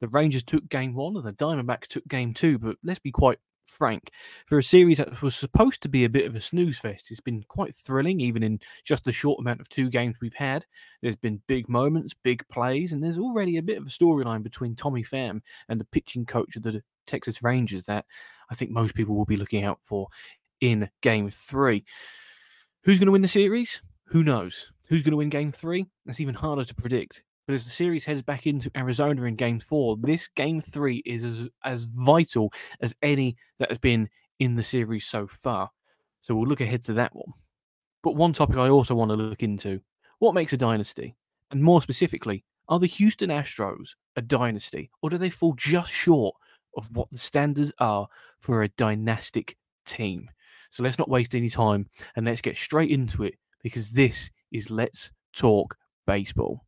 The Rangers took game one and the Diamondbacks took game two, but let's be quite frank. For a series that was supposed to be a bit of a snooze fest, it's been quite thrilling, even in just the short amount of two games we've had. There's been big moments, big plays, and there's already a bit of a storyline between Tommy Pham and the pitching coach of the Texas Rangers that I think most people will be looking out for in game three. Who's going to win the series? Who knows? Who's going to win game three? That's even harder to predict. But as the series heads back into Arizona in Game 4, this Game 3 is as vital as any that has been in the series so far. So we'll look ahead to that one. But one topic I also want to look into, what makes a dynasty? And more specifically, are the Houston Astros a dynasty? Or do they fall just short of what the standards are for a dynastic team? So let's not waste any time and let's get straight into it, because this is Let's Talk Baseball.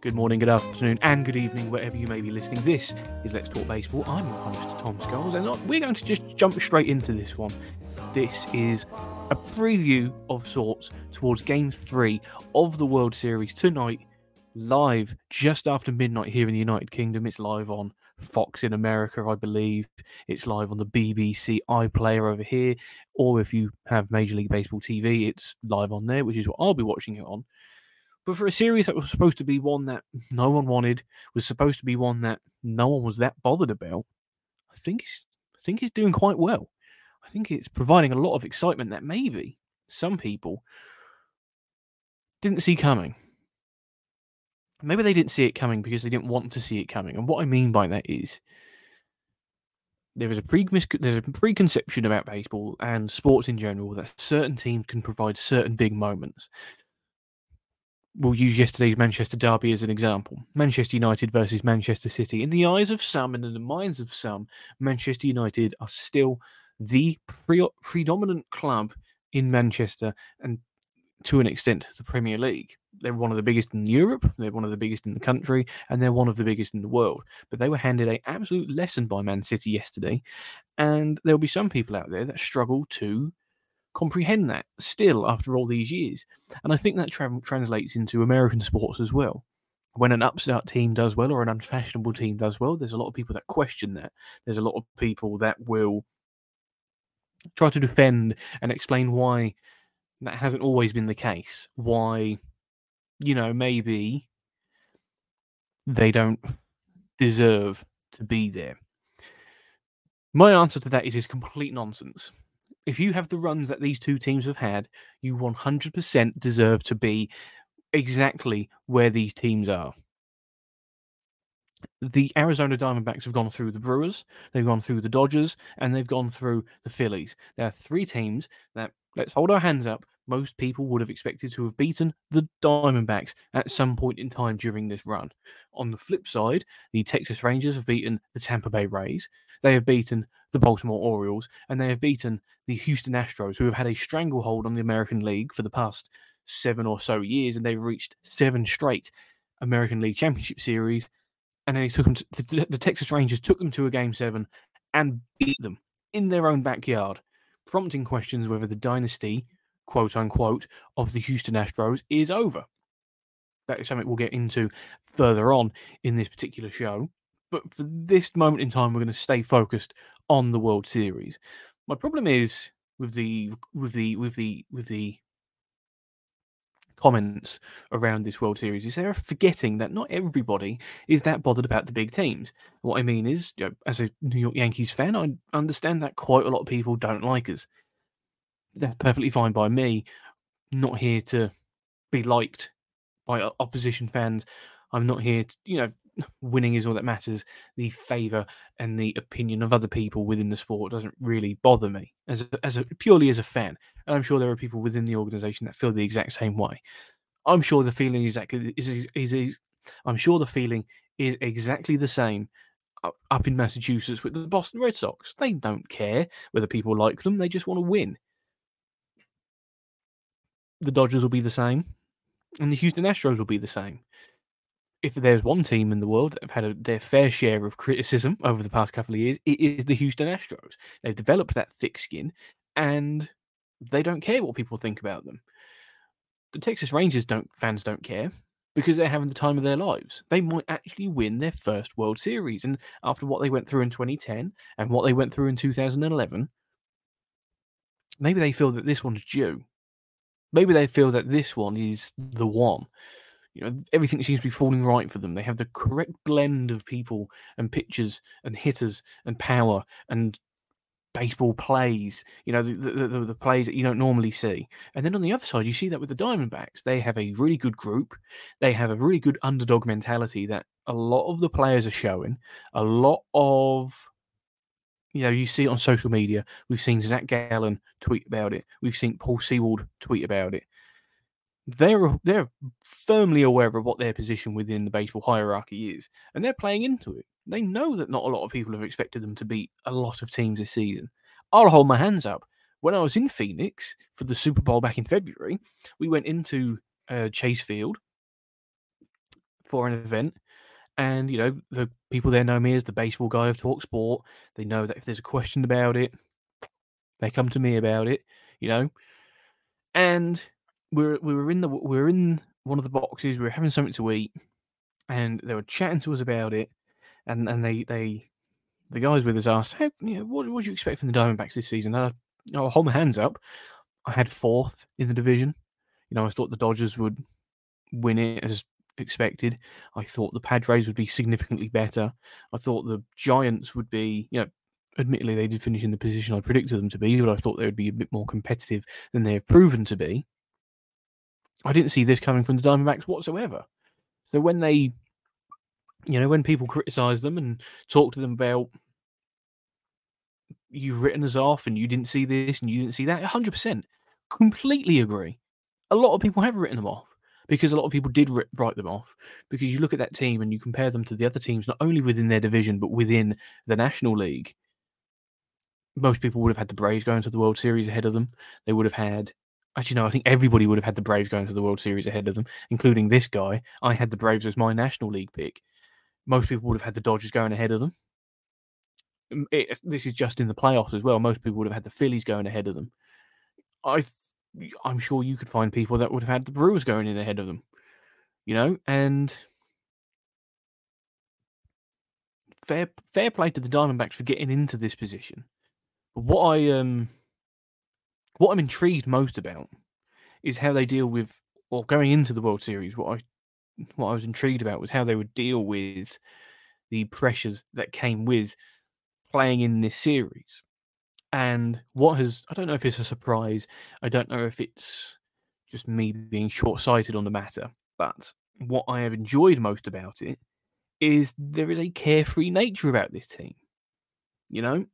Good morning, good afternoon, and good evening, wherever you may be listening. This is Let's Talk Baseball. I'm your host, Tom Scholes, and we're going to just jump straight into this one. This is a preview of sorts towards Game 3 of the World Series tonight, live just after midnight here in the United Kingdom. It's live on Fox in America, I believe. It's live on the BBC iPlayer over here, or if you have Major League Baseball TV, it's live on there, which is what I'll be watching it on. But for a series that was supposed to be one that no one wanted, was supposed to be one that no one was that bothered about, I think it's doing quite well. I think it's providing a lot of excitement that maybe some people didn't see coming. Maybe they didn't see it coming because they didn't want to see it coming. And what I mean by that is there's a preconception about baseball and sports in general that certain teams can provide certain big moments. We'll use yesterday's Manchester derby as an example. Manchester United versus Manchester City. In the eyes of some and in the minds of some, Manchester United are still the predominant club in Manchester and, to an extent, the Premier League. They're one of the biggest in Europe, they're one of the biggest in the country, and they're one of the biggest in the world. But they were handed an absolute lesson by Man City yesterday, and there'll be some people out there that struggle to comprehend that still after all these years. And I think that translates into American sports as well. When an upstart team does well or an unfashionable team does well, there's a lot of people that question that. There's a lot of people that will try to defend and explain why that hasn't always been the case. Why, maybe they don't deserve to be there. My answer to that is complete nonsense. If you have the runs that these two teams have had, you 100% deserve to be exactly where these teams are. The Arizona Diamondbacks have gone through the Brewers, they've gone through the Dodgers, and they've gone through the Phillies. There are three teams that, let's hold our hands up, most people would have expected to have beaten the Diamondbacks at some point in time during this run. On the flip side, the Texas Rangers have beaten the Tampa Bay Rays, they have beaten the Baltimore Orioles, and they have beaten the Houston Astros, who have had a stranglehold on the American League for the past 7 or so years, and they've reached 7 straight American League Championship Series, and they took them to, the Texas Rangers took them to a Game 7 and beat them in their own backyard, prompting questions whether the dynasty, quote-unquote, of the Houston Astros is over. That is something we'll get into further on in this particular show. But for this moment in time, we're going to stay focused on the World Series. My problem is with the comments around this World Series is they're forgetting that not everybody is that bothered about the big teams. What I mean is, as a New York Yankees fan, I understand that quite a lot of people don't like us. That's perfectly fine by me. I'm not here to be liked by opposition fans. I'm not here to, winning is all that matters, the favour and the opinion of other people within the sport doesn't really bother me purely as a fan. And I'm sure there are people within the organisation that feel the exact same way. I'm sure the feeling is exactly the same up in Massachusetts with the Boston Red Sox. They don't care whether people like them. They just want to win. The Dodgers will be the same, and the Houston Astros will be the same. If there's one team in the world that have had their fair share of criticism over the past couple of years, it is the Houston Astros. They've developed that thick skin, and they don't care what people think about them. The Texas Rangers fans don't care because they're having the time of their lives. They might actually win their first World Series. And after what they went through in 2010 and what they went through in 2011, maybe they feel that this one's due. Maybe they feel that this one is the one. You know, everything seems to be falling right for them. They have the correct blend of people and pitchers and hitters and power and baseball plays, you know, the plays that you don't normally see. And then on the other side, you see that with the Diamondbacks. They have a really good group. They have a really good underdog mentality that a lot of the players are showing. A lot of, you know, you see it on social media. We've seen Zach Gallen tweet about it. We've seen Paul Seward tweet about it. They're firmly aware of what their position within the baseball hierarchy is, and they're playing into it. They know that not a lot of people have expected them to beat a lot of teams this season. I'll hold my hands up. When I was in Phoenix for the Super Bowl back in February, we went into Chase Field for an event, and, you know, the people there know me as the baseball guy of Talk Sport. They know that if there's a question about it, they come to me about it, you know, and We were in one of the boxes. We were having something to eat, and they were chatting to us about it. And the guys with us asked, "Hey, you know, what do you expect from the Diamondbacks this season?" And I hold my hands up. I had fourth in the division. You know, I thought the Dodgers would win it as expected. I thought the Padres would be significantly better. I thought the Giants would be, you know, admittedly they did finish in the position I predicted them to be, but I thought they would be a bit more competitive than they have proven to be. I didn't see this coming from the Diamondbacks whatsoever. So when they, you know, when people criticize them and talk to them about, you've written us off and you didn't see this and you didn't see that, 100%. Completely agree. A lot of people have written them off because a lot of people did write them off, because you look at that team and you compare them to the other teams, not only within their division, but within the National League. Most people would have had the Braves going to the World Series ahead of them. They would have had... Actually, no, I think everybody would have had the Braves going to the World Series ahead of them, including this guy. I had the Braves as my National League pick. Most people would have had the Dodgers going ahead of them. This is just in the playoffs as well. Most people would have had the Phillies going ahead of them. I'm sure you could find people that would have had the Brewers going in ahead of them. You know, and fair play to the Diamondbacks for getting into this position. But what I'm intrigued most about is how they deal with, or going into the World Series, what I was intrigued about was how they would deal with the pressures that came with playing in this series. And I don't know if it's a surprise, I don't know if it's just me being short-sighted on the matter, but what I have enjoyed most about it is there is a carefree nature about this team. You know,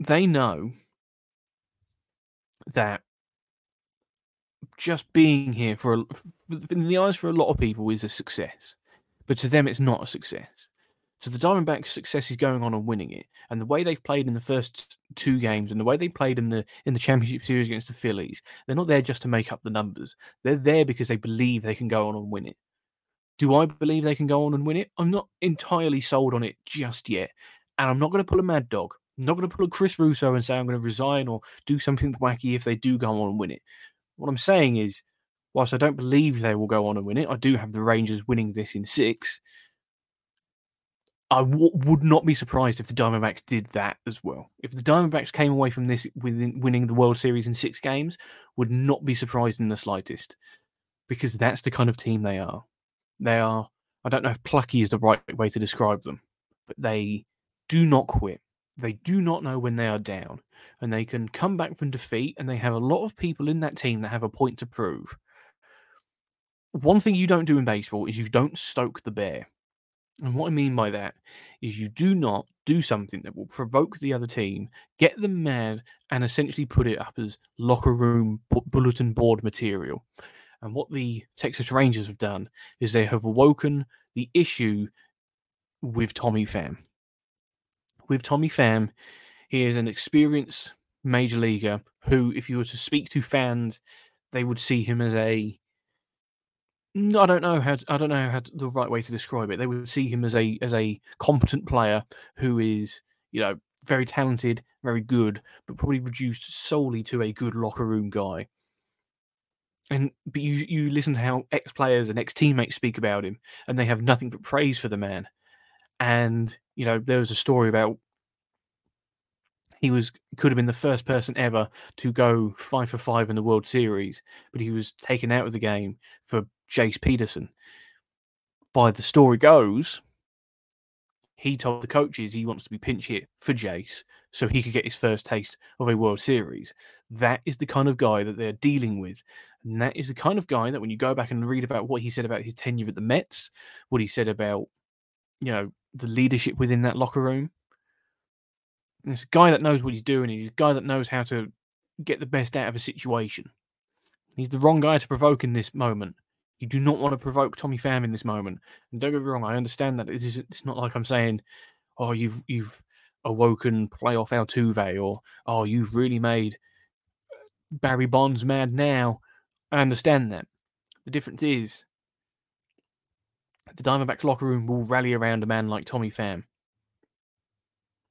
they know that just being here in the eyes for a lot of people is a success, but to them it's not a success. So the Diamondbacks' success is going on and winning it, and the way they've played in the first two games, and the way they played in the championship series against the Phillies, they're not there just to make up the numbers. They're there because they believe they can go on and win it. Do I believe they can go on and win it? I'm not entirely sold on it just yet, and I'm not going to pull a mad dog. I'm not going to pull a Chris Russo and say I'm going to resign or do something wacky if they do go on and win it. What I'm saying is, whilst I don't believe they will go on and win it, I do have the Rangers winning this in 6. I would not be surprised if the Diamondbacks did that as well. If the Diamondbacks came away from this winning the World Series in 6 games, would not be surprised in the slightest, because that's the kind of team they are. They are, I don't know if plucky is the right way to describe them, but they do not quit. They do not know when they are down, and they can come back from defeat, and they have a lot of people in that team that have a point to prove. One thing you don't do in baseball is you don't stoke the bear. And what I mean by that is you do not do something that will provoke the other team, get them mad, and essentially put it up as locker room bulletin board material. And what the Texas Rangers have done is they have awoken the issue with Tommy Pham. With Tommy Pham, he is an experienced major leaguer who, if you were to speak to fans, they would see him as a... the right way to describe it. They would see him as a competent player who is, very talented, very good, but probably reduced solely to a good locker room guy. But you listen to how ex-players and ex-teammates speak about him, and they have nothing but praise for the man. And there was a story about he could have been the first person ever to go 5-for-5 in the World Series, but he was taken out of the game for Jace Peterson. By the story goes, he told the coaches he wants to be pinch hit for Jace so he could get his first taste of a World Series. That is the kind of guy that they're dealing with. And that is the kind of guy that when you go back and read about what he said about his tenure at the Mets, what he said about, the leadership within that locker room. And it's a guy that knows what he's doing. He's a guy that knows how to get the best out of a situation. He's the wrong guy to provoke in this moment. You do not want to provoke Tommy Pham in this moment. And don't get me wrong, I understand that it's not like I'm saying, oh, you've awoken playoff Altuve, or, oh, you've really made Barry Bonds mad now. I understand that. The difference is the Diamondbacks locker room will rally around a man like Tommy Pham.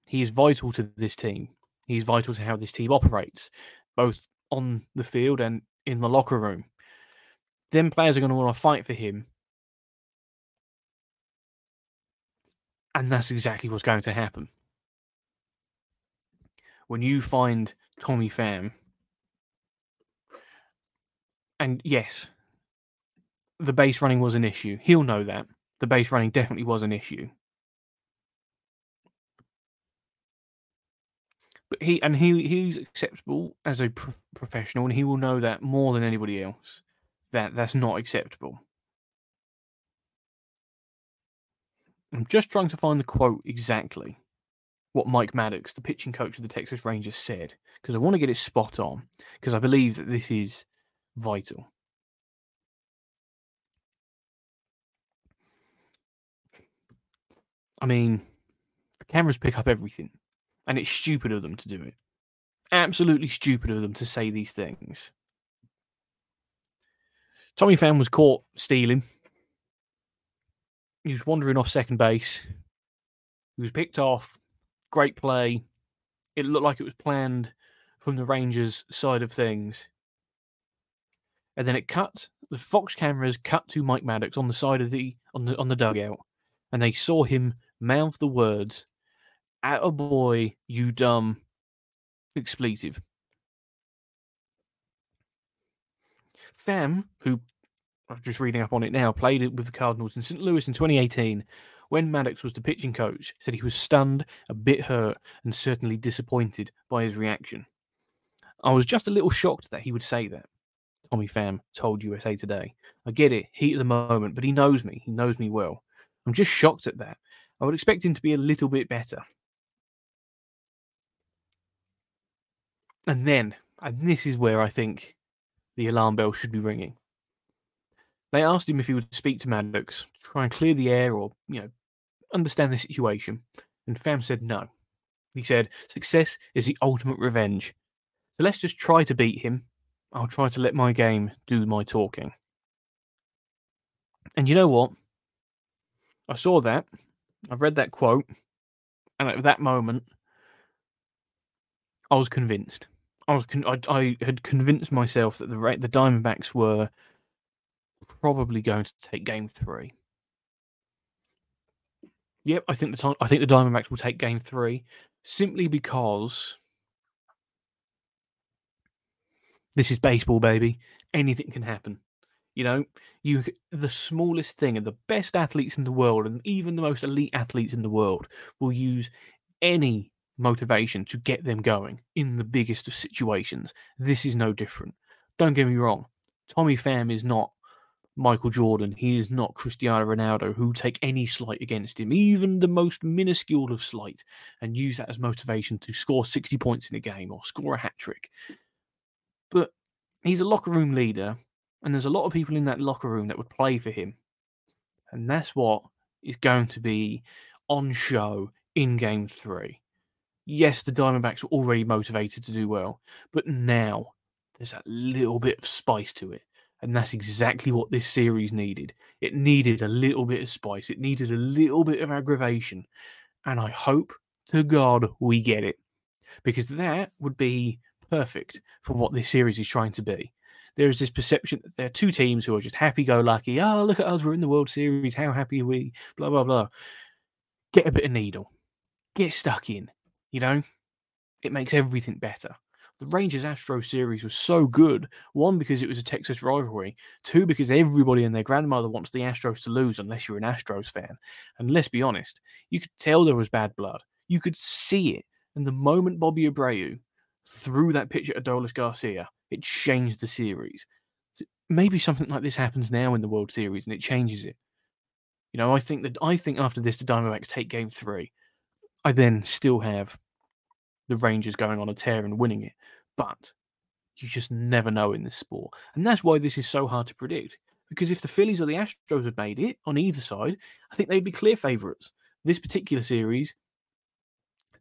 He is vital to this team. He is vital to how this team operates, both on the field and in the locker room. Then players are going to want to fight for him. And that's exactly what's going to happen. When you find Tommy Pham, and yes, the base running was an issue. He'll know that. The base running definitely was an issue. But he's acceptable as a professional, and he will know that more than anybody else. That's not acceptable. I'm just trying to find the quote exactly, what Mike Maddox, the pitching coach of the Texas Rangers, said, because I want to get it spot on, because I believe that this is vital. I mean, the cameras pick up everything, and it's stupid of them to do it. Absolutely stupid of them to say these things. Tommy Pham was caught stealing. He was wandering off second base. He was picked off. Great play. It looked like it was planned from the Rangers' side of things. And then the Fox cameras cut to Mike Maddox on the side of the dugout, and they saw him mouth the words, "Atta boy, you dumb," expletive. Pham, who I'm just reading up on it now, played it with the Cardinals in St. Louis in 2018 when Maddox was the pitching coach, said he was stunned, a bit hurt, and certainly disappointed by his reaction. I was just a little shocked that he would say that, Tommy Pham told USA Today. I get it, heat of the moment, but he knows me. He knows me well. I'm just shocked at that. I would expect him to be a little bit better. And this is where I think the alarm bell should be ringing. They asked him if he would speak to Maddox, try and clear the air or, understand the situation. And Pham said no. He said, success is the ultimate revenge. So let's just try to beat him. I'll try to let my game do my talking. And you know what? I saw that. I read that quote. And at that moment, I was convinced. I had convinced myself that the Diamondbacks were probably going to take Game 3. Yep, I think the Diamondbacks will take Game 3 simply because this is baseball, baby. Anything can happen. The smallest thing, and the best athletes in the world, and even the most elite athletes in the world, will use any motivation to get them going in the biggest of situations. This is no different. Don't get me wrong. Tommy Pham is not Michael Jordan. He is not Cristiano Ronaldo, who take any slight against him, even the most minuscule of slight, and use that as motivation to score 60 points in a game or score a hat-trick. But he's a locker room leader, and there's a lot of people in that locker room that would play for him. And that's what is going to be on show in Game 3. Yes, the Diamondbacks were already motivated to do well, but now there's that little bit of spice to it. And that's exactly what this series needed. It needed a little bit of spice. It needed a little bit of aggravation. And I hope to God we get it. Because that would be perfect for what this series is trying to be. There is this perception that there are two teams who are just happy-go-lucky. Oh, look at us, we're in the World Series. How happy are we? Blah, blah, blah. Get a bit of needle. Get stuck in. You know, it makes everything better. The Rangers-Astros series was so good. One, because it was a Texas rivalry. Two, because everybody and their grandmother wants the Astros to lose unless you're an Astros fan. And let's be honest, you could tell there was bad blood. You could see it. And the moment Bobby Abreu threw that pitch at Adolis Garcia, it changed the series. Maybe something like this happens now in the World Series and it changes it. You know, I think after this, the Diamondbacks take Game 3. I then still have the Rangers going on a tear and winning it. But you just never know in this sport. And that's why this is so hard to predict. Because if the Phillies or the Astros had made it on either side, I think they'd be clear favourites. This particular series,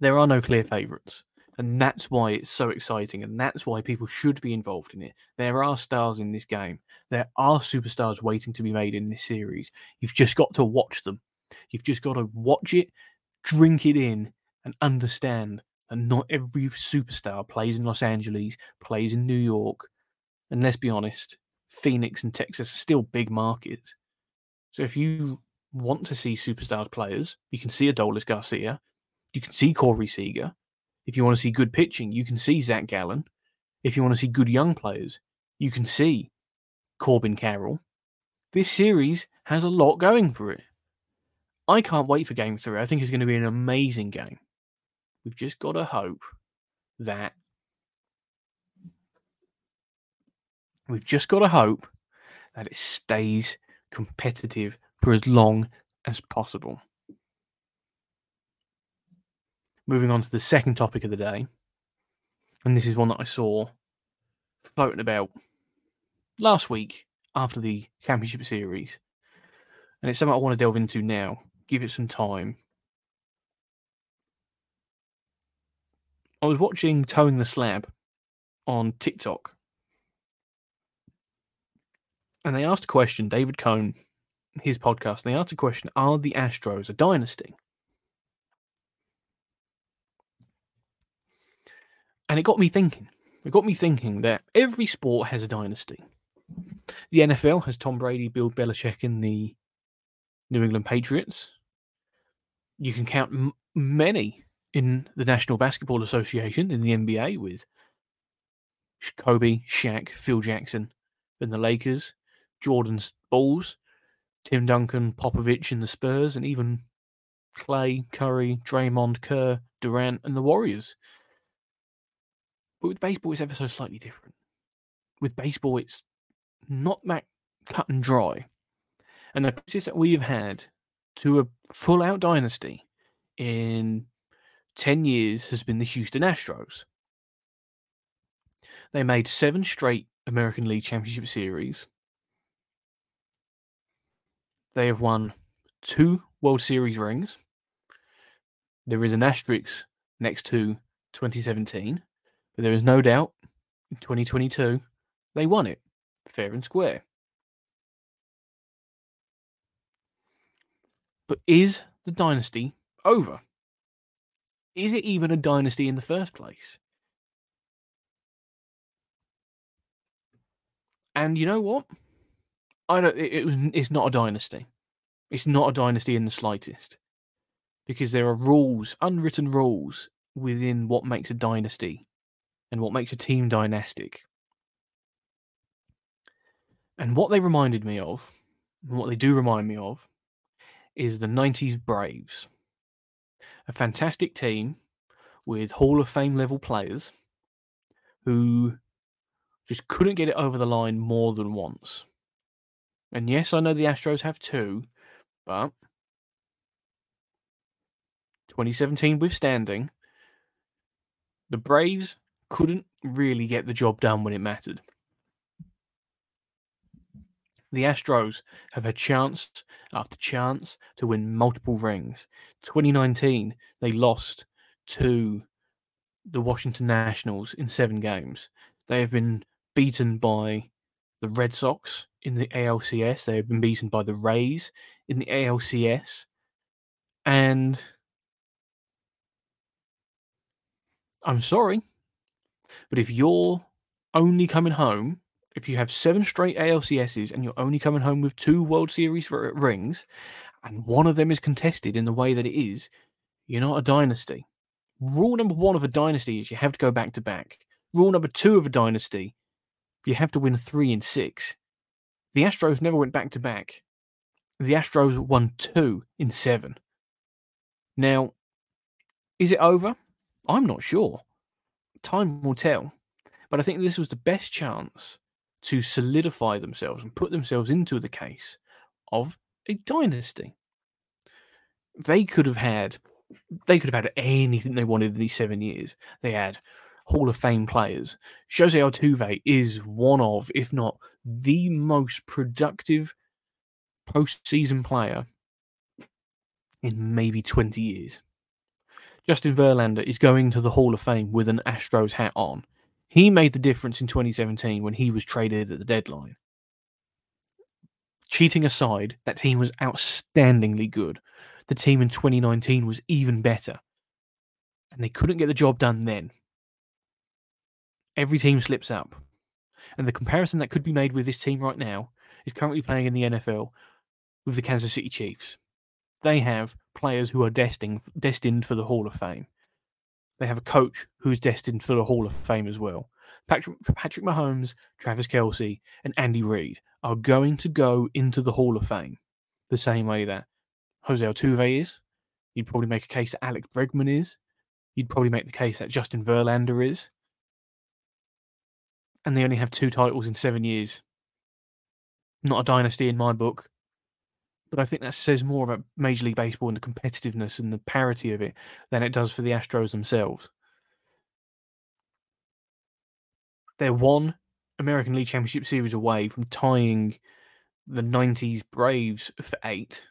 there are no clear favourites. And that's why it's so exciting. And that's why people should be involved in it. There are stars in this game. There are superstars waiting to be made in this series. You've just got to watch them. You've just got to watch it, drink it in, and understand that not every superstar plays in Los Angeles, plays in New York. And let's be honest, Phoenix and Texas are still big markets. So if you want to see superstar players, you can see Adolis Garcia. You can see Corey Seager. If you want to see good pitching, you can see Zach Gallen. If you want to see good young players, you can see Corbin Carroll. This series has a lot going for it. I can't wait for Game 3. I think it's going to be an amazing game. We've just got to hope that... it stays competitive for as long as possible. Moving on to the second topic of the day, and this is one that I saw floating about last week after the championship series, and it's something I want to delve into now, give it some time. I was watching Towing the Slab on TikTok, and they asked a question, David Cone, his podcast, and they asked a question, are the Astros a dynasty? And it got me thinking. It got me thinking that every sport has a dynasty. The NFL has Tom Brady, Bill Belichick, and the New England Patriots. You can count many in the National Basketball Association, in the NBA, with Kobe, Shaq, Phil Jackson, and the Lakers, Jordan's Bulls, Tim Duncan, Popovich, and the Spurs, and even Clay, Curry, Draymond, Kerr, Durant, and the Warriors. But with baseball, it's ever so slightly different. With baseball, it's not that cut and dry. And the process that we have had to a full-out dynasty in 10 years has been the Houston Astros. They made 7 straight American League Championship Series. They have won 2 World Series rings. There is an asterisk next to 2017. But there is no doubt, in 2022, they won it, fair and square. But is the dynasty over? Is it even a dynasty in the first place? And you know what? It's not a dynasty. It's not a dynasty in the slightest. Because there are rules, unwritten rules, within what makes a dynasty. And what makes a team dynastic. And what they reminded me of, and what they do remind me of, is the 90s Braves. A fantastic team with Hall of Fame level players who just couldn't get it over the line more than once. And yes, I know the Astros have two, but 2017 withstanding, the Braves couldn't really get the job done when it mattered. The Astros have had chance after chance to win multiple rings. 2019, they lost to the Washington Nationals in 7 games. They have been beaten by the Red Sox in the ALCS. They have been beaten by the Rays in the ALCS. And I'm sorry, but if you're only coming home, if you have 7 straight ALCSs and you're only coming home with 2 World Series rings, and one of them is contested in the way that it is, you're not a dynasty. Rule number 1 of a dynasty is you have to go back to back. Rule number 2 of a dynasty, you have to win 3 in 6. The Astros never went back to back. The Astros won 2 in 7. Now, is it over? I'm not sure. Time will tell. But I think this was the best chance to solidify themselves and put themselves into the case of a dynasty. They could have had anything they wanted in these 7 years. They had Hall of Fame players. Jose Altuve is one of, if not the most productive postseason player in maybe 20 years. Justin Verlander is going to the Hall of Fame with an Astros hat on. He made the difference in 2017 when he was traded at the deadline. Cheating aside, that team was outstandingly good. The team in 2019 was even better. And they couldn't get the job done then. Every team slips up. And the comparison that could be made with this team right now is currently playing in the NFL with the Kansas City Chiefs. They have players who are destined for the Hall of Fame. They have a coach who's destined for the Hall of Fame as well. Patrick Mahomes, Travis Kelce, and Andy Reid are going to go into the Hall of Fame the same way that Jose Altuve is. You'd probably make a case that Alex Bregman is. You'd probably make the case that Justin Verlander is. And they only have 2 titles in 7 years. Not a dynasty in my book. But I think that says more about Major League Baseball and the competitiveness and the parity of it than it does for the Astros themselves. They're 1 American League Championship Series away from tying the 90s Braves for 8.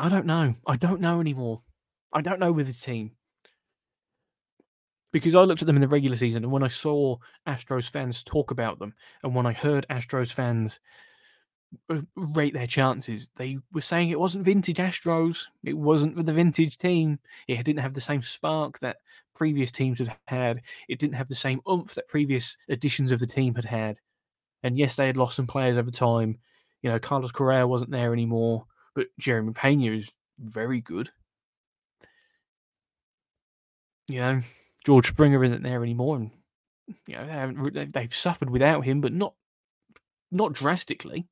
I don't know. I don't know anymore. I don't know with the team. Because I looked at them in the regular season, and when I saw Astros fans talk about them, and when I heard Astros fans rate their chances, they were saying it wasn't vintage Astros. It wasn't the vintage team. It didn't have the same spark that previous teams had had. It didn't have the same oomph that previous editions of the team had had. And yes, they had lost some players over time. You know, Carlos Correa wasn't there anymore, but Jeremy Peña is very good. You know, George Springer isn't there anymore, and you know they've suffered without him, but not drastically.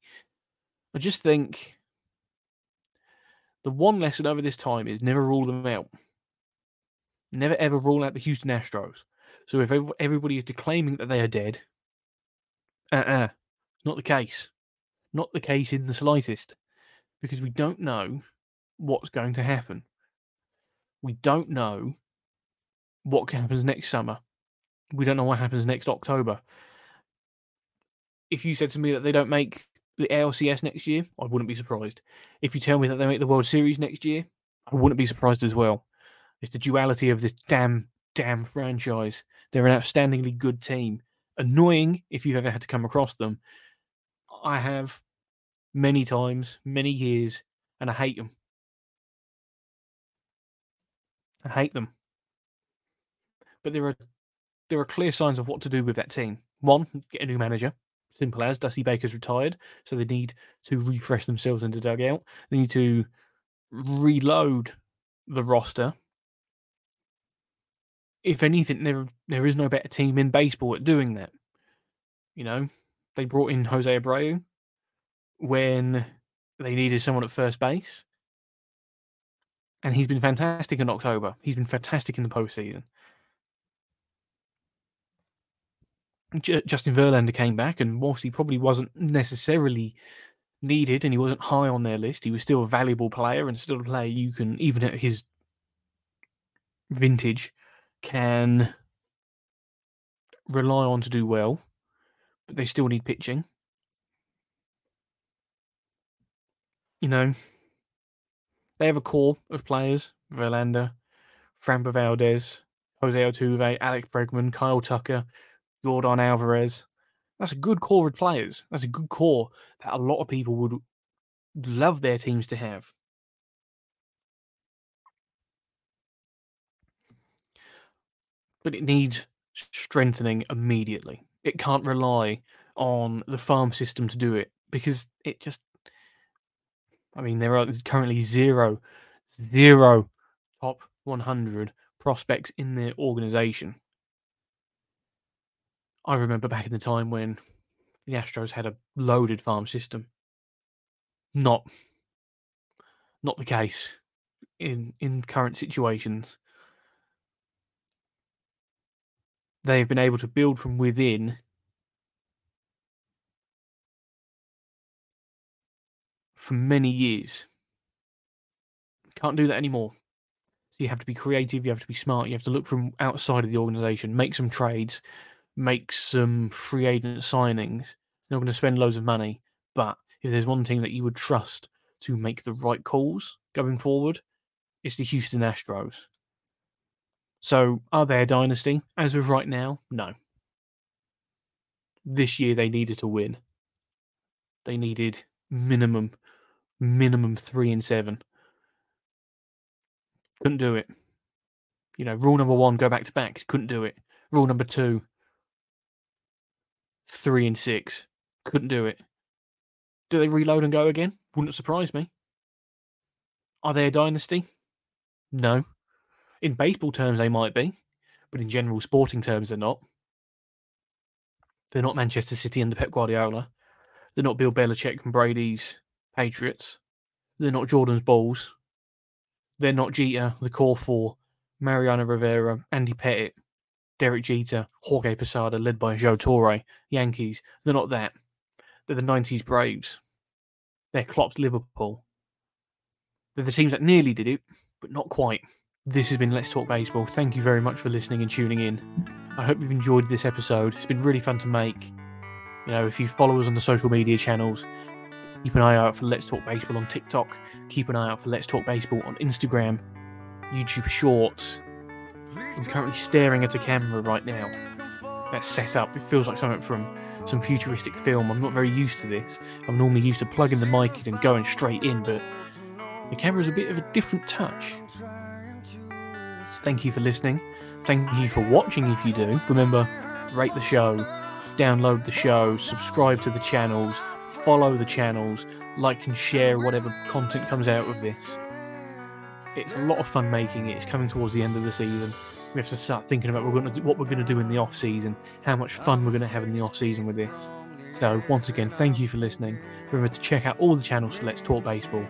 I just think the one lesson over this time is never rule them out. Never ever rule out the Houston Astros. So if everybody is declaiming that they are dead, not the case. Not the case in the slightest, because we don't know what's going to happen. We don't know what happens next summer. We don't know what happens next October. If you said to me that they don't make the ALCS next year, I wouldn't be surprised. If you tell me that they make the World Series next year, I wouldn't be surprised as well. It's the duality of this damn franchise. They're an outstandingly good team. Annoying if you've ever had to come across them. I have many times, many years, and I hate them. I hate them. But there are clear signs of what to do with that team. 1, get a new manager. Simple as. Dusty Baker's retired, so they need to refresh themselves in the dugout. They need to reload the roster. If anything, there is no better team in baseball at doing that. You know, they brought in Jose Abreu when they needed someone at first base. And he's been fantastic in October. He's been fantastic in the postseason. Justin Verlander came back, and whilst he probably wasn't necessarily needed and he wasn't high on their list, he was still a valuable player and still a player you can, even at his vintage, can rely on to do well, but they still need pitching. You know, they have a core of players: Verlander, Framber Valdez, Jose Altuve, Alex Bregman, Kyle Tucker, Jordan Alvarez. That's a good core of players. That's a good core that a lot of people would love their teams to have. But it needs strengthening immediately. It can't rely on the farm system to do it, because it just... I mean, there are currently zero top 100 prospects in their organization. I remember back in the time when the Astros had a loaded farm system. Not the case in current situations. They've been able to build from within for many years. Can't do that anymore. So you have to be creative, you have to be smart, you have to look from outside of the organization, make some trades, make some free agent signings. You're not going to spend loads of money, but if there's one team that you would trust to make the right calls going forward, it's the Houston Astros. So are they a dynasty? As of right now, no. This year they needed to win. They needed minimum 3-7. Couldn't do it. You know, rule number 1, go back to back. Couldn't do it. Rule number 2, 3-6. Couldn't do it. Do they reload and go again? Wouldn't surprise me. Are they a dynasty? No. In baseball terms, they might be, but in general sporting terms, they're not. They're not Manchester City under Pep Guardiola. They're not Bill Belichick and Brady's Patriots. They're not Jordan's Bulls. They're not Jeter, the core four, Mariano Rivera, Andy Pettitte, Derek Jeter, Jorge Posada, led by Joe Torre, Yankees. They're not that. They're the 90s Braves. They're Klopp's Liverpool. They're the teams that nearly did it, but not quite. This has been Let's Talk Baseball. Thank you very much for listening and tuning in. I hope you've enjoyed this episode. It's been really fun to make. You know, if you follow us on the social media channels, keep an eye out for Let's Talk Baseball on TikTok. Keep an eye out for Let's Talk Baseball on Instagram, YouTube Shorts. I'm currently staring at a camera right now. That's set up. It feels like something from some futuristic film. I'm not very used to this. I'm normally used to plugging the mic in and going straight in, but the camera's a bit of a different touch. Thank you for listening. Thank you for watching if you do. Remember, rate the show, download the show, subscribe to the channels, follow the channels, like and share whatever content comes out of this. It's a lot of fun making it. It's coming towards the end of the season. We have to start thinking about what we're going to do in the off-season, how much fun we're going to have in the off-season with this. So, once again, thank you for listening. Remember to check out all the channels for Let's Talk Baseball.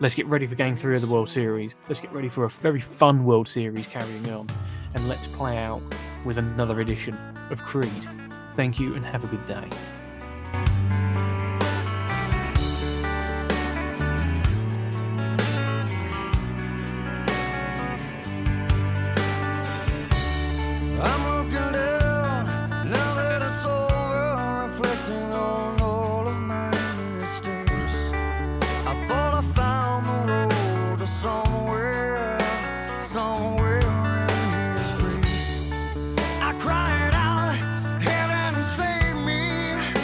Let's get ready for Game 3 of the World Series. Let's get ready for a very fun World Series carrying on. And let's play out with another edition of Creed. Thank you and have a good day. Crying out, heaven save me.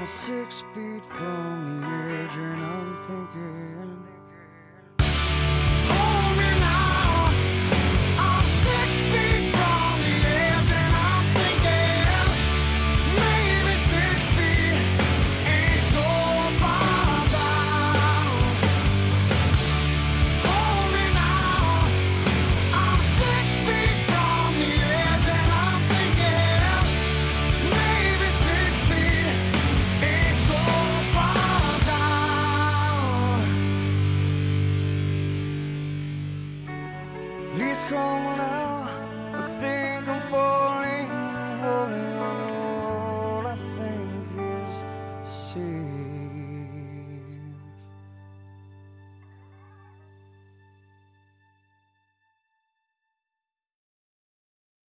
I'm 6 feet from the edge and I'm thinking.